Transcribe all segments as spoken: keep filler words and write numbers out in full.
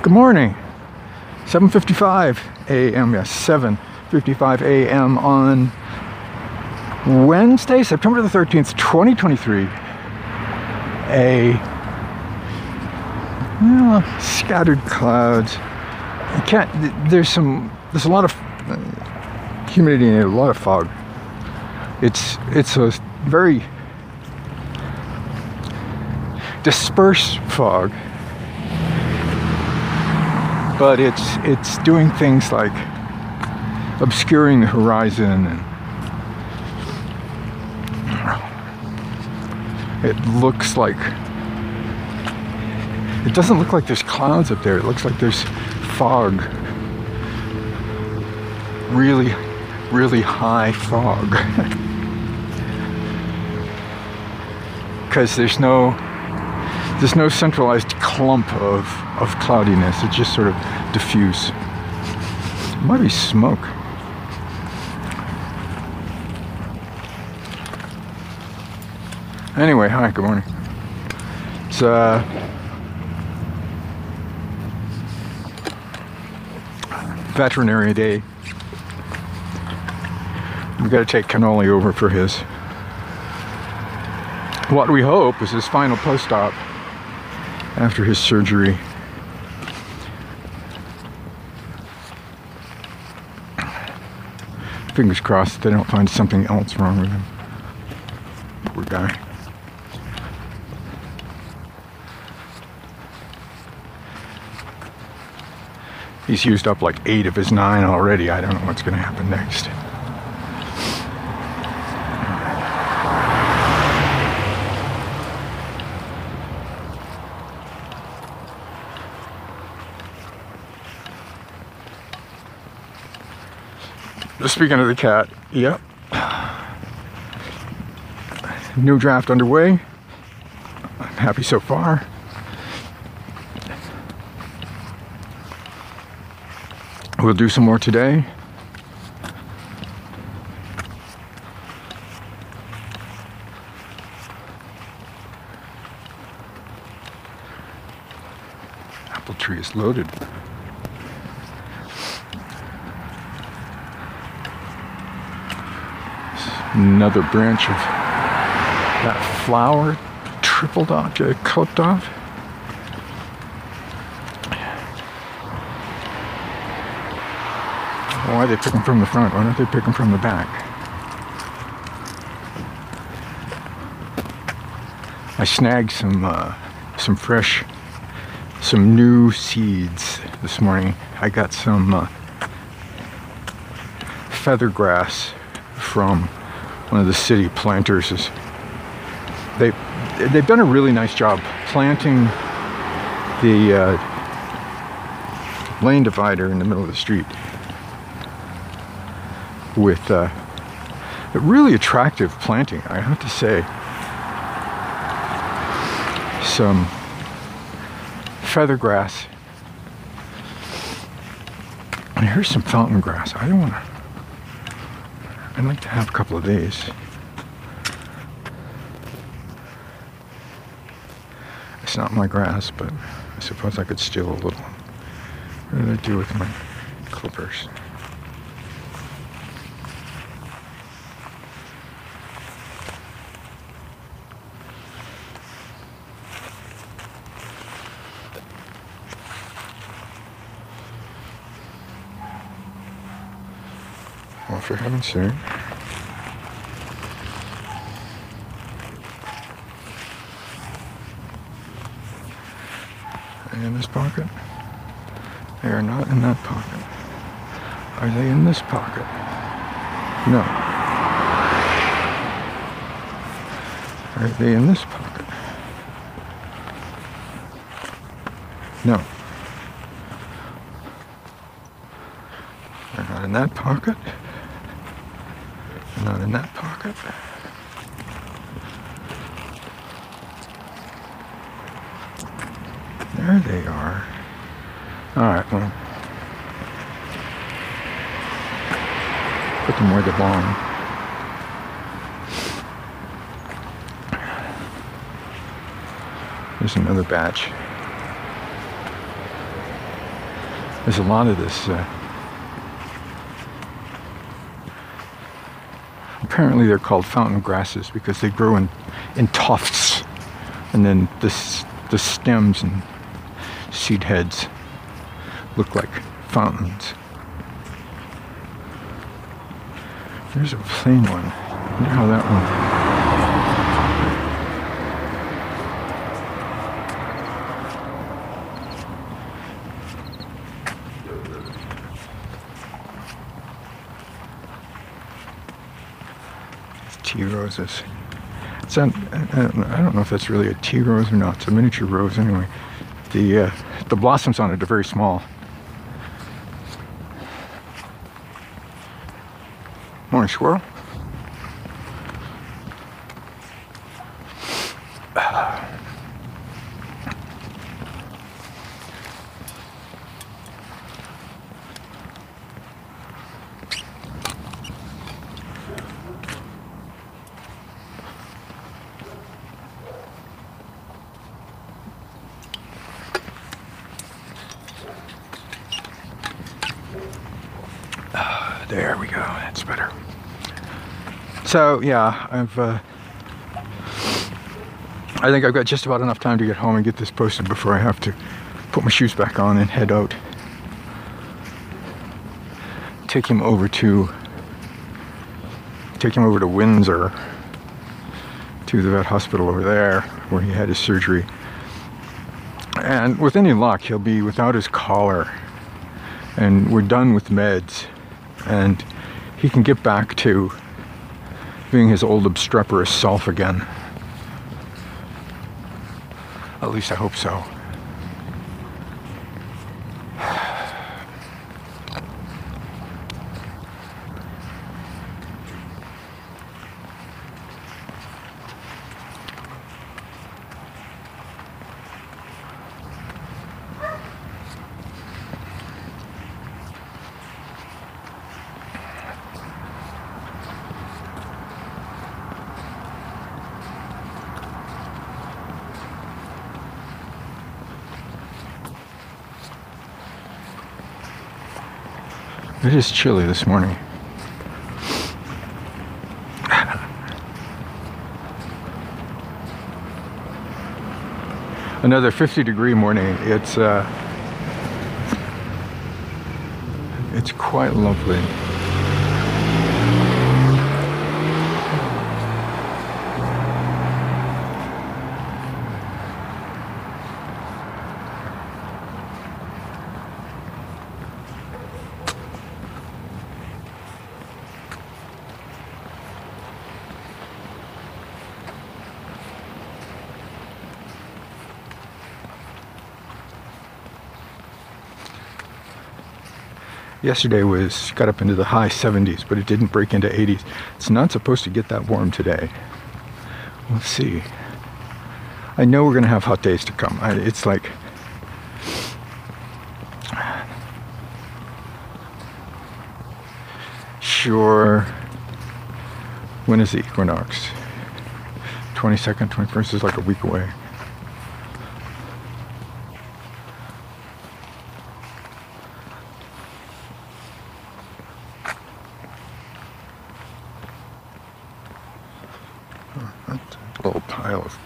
Good morning. seven fifty-five a m Yes, seven fifty-five a m on Wednesday, September the thirteenth, twenty twenty-three. A well, scattered clouds. I can't. There's some. There's a lot of humidity and a lot of fog. It's it's a very dispersed fog. But it's it's doing things like obscuring the horizon, and it looks like, it doesn't look like there's clouds up there. It looks like there's fog, really, really high fog, because there's no there's no centralized clump of, of cloudiness. It's just sort of diffuse. It might be smoke. Anyway, hi, good morning. It's uh veterinary day. We gotta take Canoli over for his, what we hope is his final post-op after his surgery. Fingers crossed they don't find something else wrong with him. Poor guy. He's used up like eight of his nine already. I don't know what's going to happen next. Speaking of the cat, yep. New draft underway. I'm happy so far. We'll do some more today. Apple tree is loaded. Another branch of that flower tripled off, clipped off. Why are they picking from the front? Why don't they pick them from the back? I snagged some uh, some fresh, some new seeds this morning. I got some uh, feather grass from one of the city planters. Is they they've done a really nice job planting the uh, lane divider in the middle of the street with uh, a really attractive planting, I have to say. Some feather grass, and here's some fountain grass. I don't want to. I'd like to have a couple of these. It's not my grass, but I suppose I could steal a little. What did I do with my clippers? Well, for heaven's sake. Are they in this pocket? They are not in that pocket. Are they in this pocket? No. Are they in this pocket? No. They're not in that pocket. Not in that pocket. There they are. Alright, well. Put them where they belong. There's another batch. There's a lot of this. Uh, apparently they're called fountain grasses because they grow in, in tufts, and then this, the stems and seed heads look like fountains. There's a plain one. I wonder how that one... Tea roses. It's not, I don't know if that's really a tea rose or not. It's a miniature rose anyway. The uh, the blossoms on it are very small. Morning, squirrel. There we go, that's better. So yeah, I've uh, I think I've got just about enough time to get home and get this posted before I have to put my shoes back on and head out. Take him over to take him over to Windsor, to the vet hospital over there where he had his surgery. And with any luck, he'll be without his collar, and we're done with meds. And he can get back to being his old obstreperous self again. At least I hope so. It is chilly this morning. Another fifty degree morning. It's uh, it's quite lovely. Yesterday was got up into the high seventies, but it didn't break into eighties. It's not supposed to get that warm today. We'll see. I know we're going to have hot days to come. I, it's like... Sure. When is the equinox? twenty-second, twenty-first is like a week away.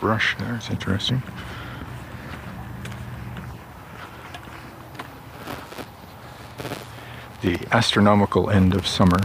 Brush there, it's interesting. The astronomical end of summer.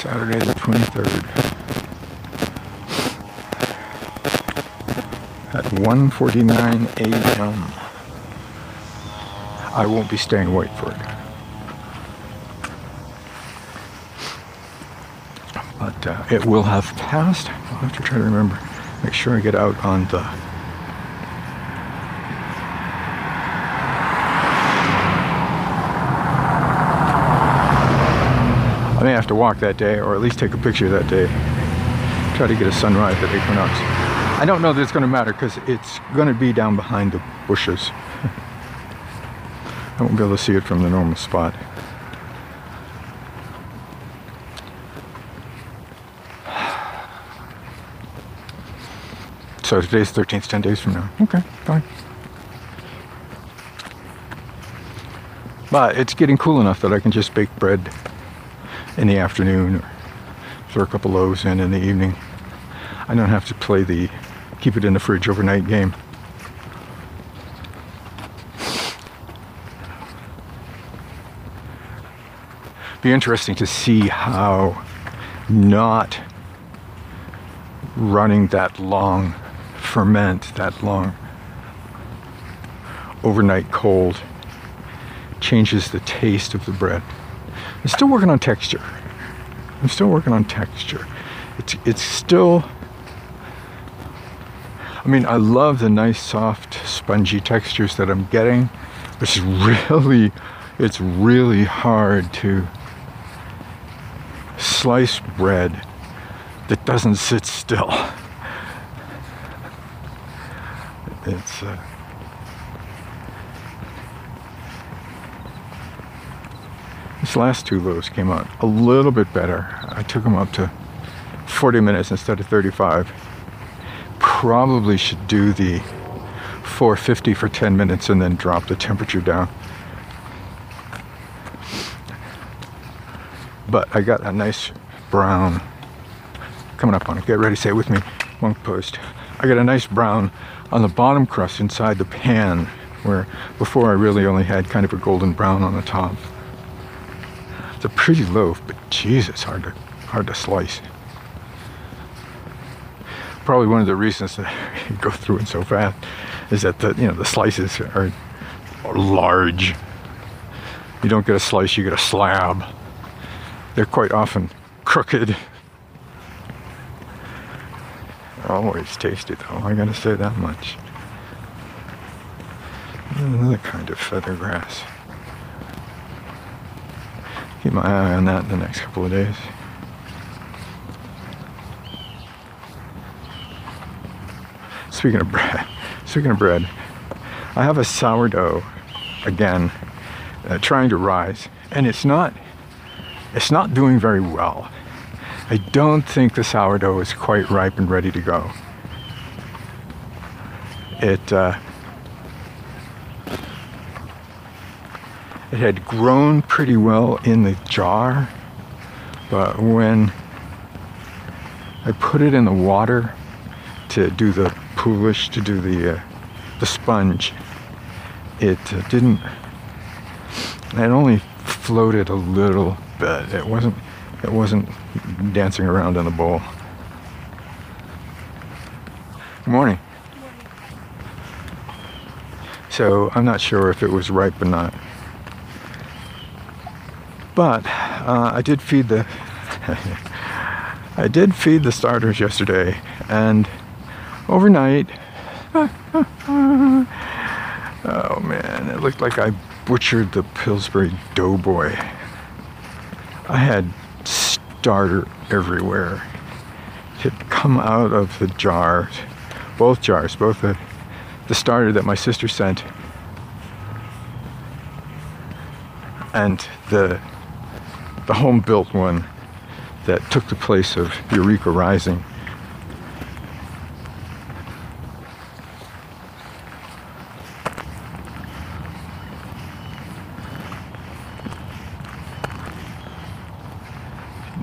Saturday the twenty-third at one forty-nine a m I won't be staying awake for it. But uh, it will have passed. I'll have to try to remember. Make sure I get out on the have to walk that day, or at least take a picture that day. Try to get a sunrise at the equinox. I don't know that it's going to matter because it's going to be down behind the bushes. I won't be able to see it from the normal spot. So today's thirteenth, ten days from now. Okay, fine. But it's getting cool enough that I can just bake bread in the afternoon or throw a couple loaves in in the evening. I don't have to play the keep it in the fridge overnight game. Be interesting to see how not running that long ferment, that long overnight cold, changes the taste of the bread. I'm still working on texture. I'm still working on texture. It's, it's still, I mean, I love the nice, soft, spongy textures that I'm getting, which is really, it's really hard to slice bread that doesn't sit still. It's, uh, These last two loaves came out a little bit better. I took them up to forty minutes instead of thirty-five. Probably should do the four fifty for ten minutes and then drop the temperature down. But I got a nice brown coming up on it. Get ready, say it with me, monk post. I got a nice brown on the bottom crust inside the pan, where before I really only had kind of a golden brown on the top. It's a pretty loaf, but Jesus, hard to, hard to slice. Probably one of the reasons that you go through it so fast is that the, you know, the slices are, are large. You don't get a slice, you get a slab. They're quite often crooked. Always tasty though, I gotta say that much. Another kind of feather grass. Keep my eye on that in the next couple of days. Speaking of bread, speaking of bread, I have a sourdough again, uh, trying to rise, and it's not, it's not doing very well. I don't think the sourdough is quite ripe and ready to go. It, uh, It had grown pretty well in the jar, but when I put it in the water to do the Poolish, to do the uh, the sponge, it uh, didn't. It only floated a little bit. It wasn't. It wasn't dancing around in the bowl. Good morning. Good morning. So I'm not sure if it was ripe or not. But uh, I did feed the I did feed the starters yesterday, and overnight, oh man, it looked like I butchered the Pillsbury Doughboy. I had starter everywhere. It had come out of the jars, both jars, both the the starter that my sister sent and the the home-built one that took the place of Eureka Rising.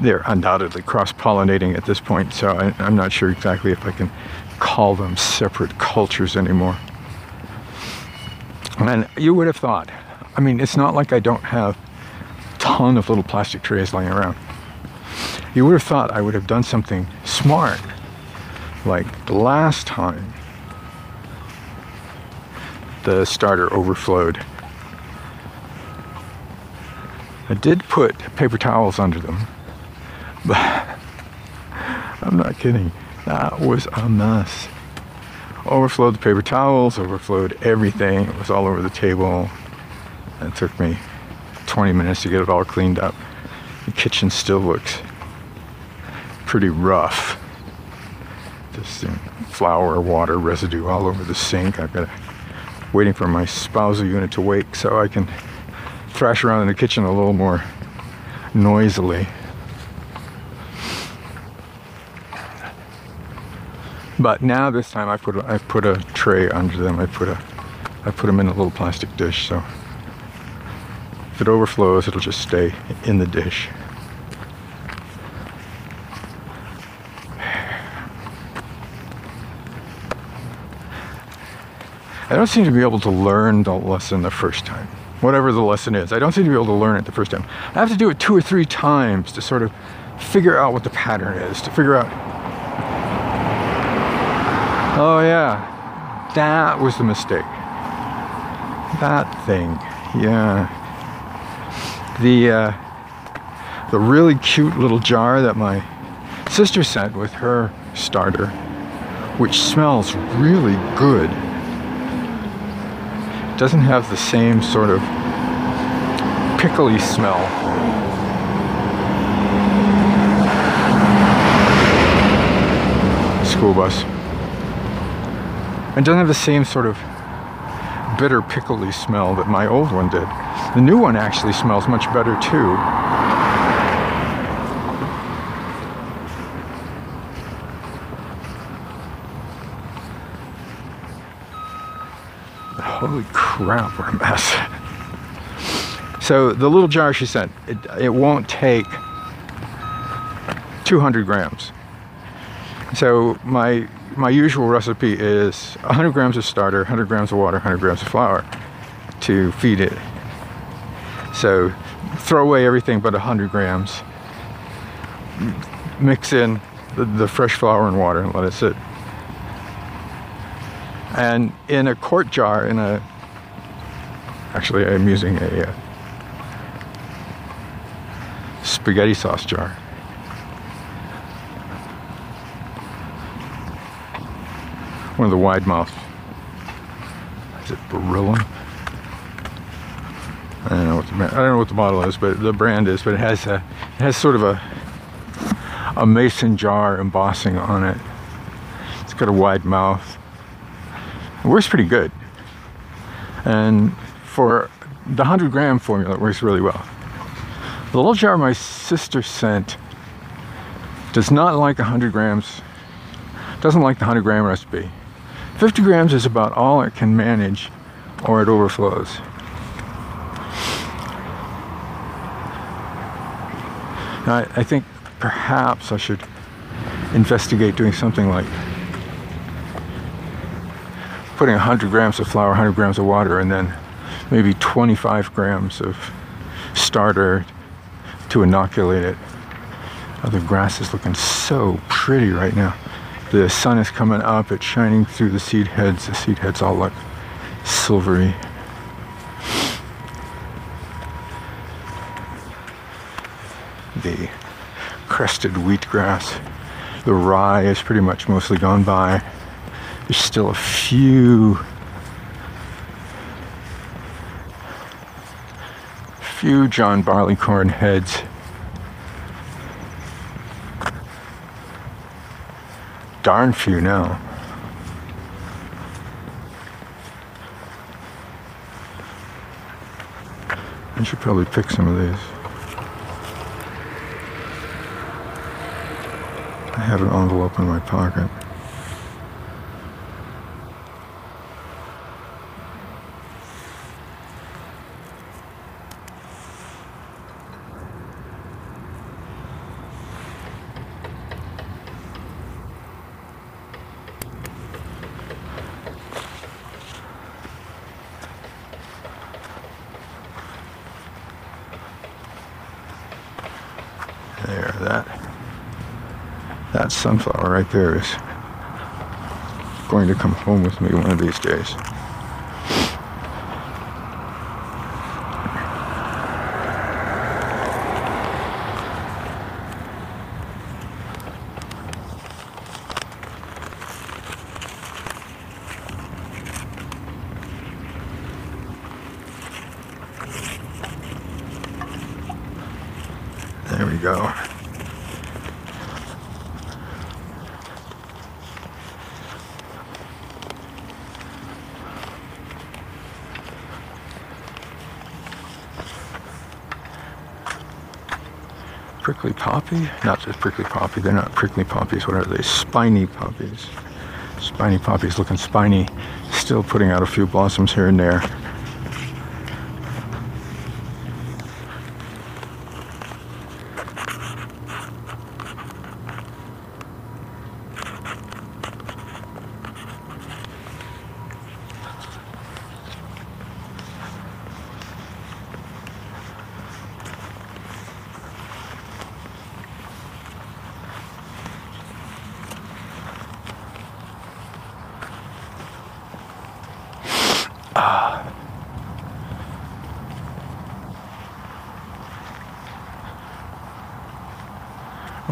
They're undoubtedly cross-pollinating at this point, so I, I'm not sure exactly if I can call them separate cultures anymore. And you would have thought, I mean, it's not like I don't have ton of little plastic trays laying around. You would have thought I would have done something smart, like the last time the starter overflowed. I did put paper towels under them, but I'm not kidding, that was a mess. Overflowed the paper towels, overflowed everything, it was all over the table, and it took me twenty minutes to get it all cleaned up. The kitchen still looks pretty rough. Just in flour, water, residue all over the sink. I've got to, waiting for my spousal unit to wake so I can thrash around in the kitchen a little more noisily. But now this time I put I put a tray under them. I put a I put them in a little plastic dish, so if it overflows, it'll just stay in the dish. I don't seem to be able to learn the lesson the first time. Whatever the lesson is, I don't seem to be able to learn it the first time. I have to do it two or three times to sort of figure out what the pattern is, to figure out, oh yeah, that was the mistake. That thing, yeah. The, uh, the really cute little jar that my sister sent with her starter, which smells really good, doesn't have the same sort of pickly smell. School bus. And doesn't have the same sort of bitter pickly smell that my old one did. The new one actually smells much better too. Holy crap, we're a mess. So the little jar she sent, it, it won't take two hundred grams. So my my usual recipe is one hundred grams of starter, one hundred grams of water, one hundred grams of flour to feed it. So throw away everything but one hundred grams. Mix in the, the fresh flour and water and let it sit. And in a quart jar, in a, actually I'm using a uh, spaghetti sauce jar. One of the wide mouth, is it Barilla? I don't know what the I don't know what the model is, but the brand is. But it has a, it has sort of a, a mason jar embossing on it. It's got a wide mouth. It works pretty good, and for the one hundred gram formula, it works really well. The little jar my sister sent does not like one hundred grams. Doesn't like the one hundred gram recipe. fifty grams is about all it can manage, or it overflows. Now, I, I think perhaps I should investigate doing something like putting one hundred grams of flour, one hundred grams of water, and then maybe twenty-five grams of starter to inoculate it. Oh, the grass is looking so pretty right now. The sun is coming up, it's shining through the seed heads. The seed heads all look silvery. The crested wheatgrass, the rye is pretty much mostly gone by. There's still a few, few John Barleycorn heads. Darn few now. I should probably pick some of these. I had an envelope in my pocket. There, that, that sunflower right there is going to come home with me one of these days. go. Prickly poppy? Not just prickly poppy, they're not prickly poppies, what are they? Spiny poppies. Spiny poppies, looking spiny. Still putting out a few blossoms here and there. I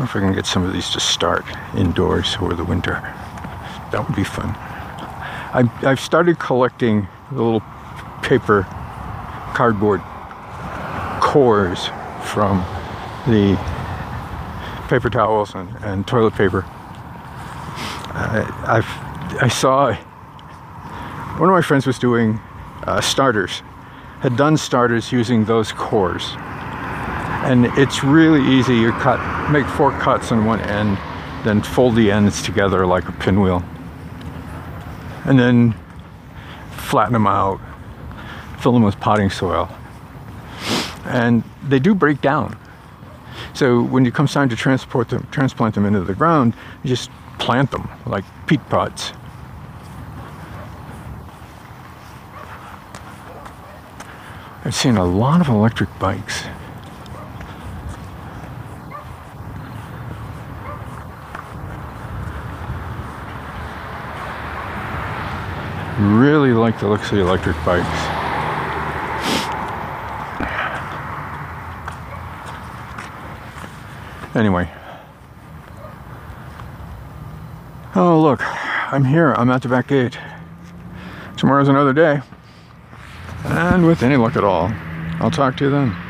wonder if I can get some of these to start indoors over the winter. That would be fun. I've, I've started collecting the little paper cardboard cores from the paper towels and, and toilet paper. I, I've, I saw one of my friends was doing uh, starters, had done starters using those cores. And it's really easy. You cut, make four cuts on one end, then fold the ends together like a pinwheel, and then flatten them out, fill them with potting soil. And they do break down. So when it comes time to transport them, transplant them into the ground, you just plant them like peat pods. I've seen a lot of electric bikes. Really like the looks of the electric bikes. Anyway. Oh, look. I'm here. I'm at the back gate. Tomorrow's another day. And with any luck at all, I'll talk to you then.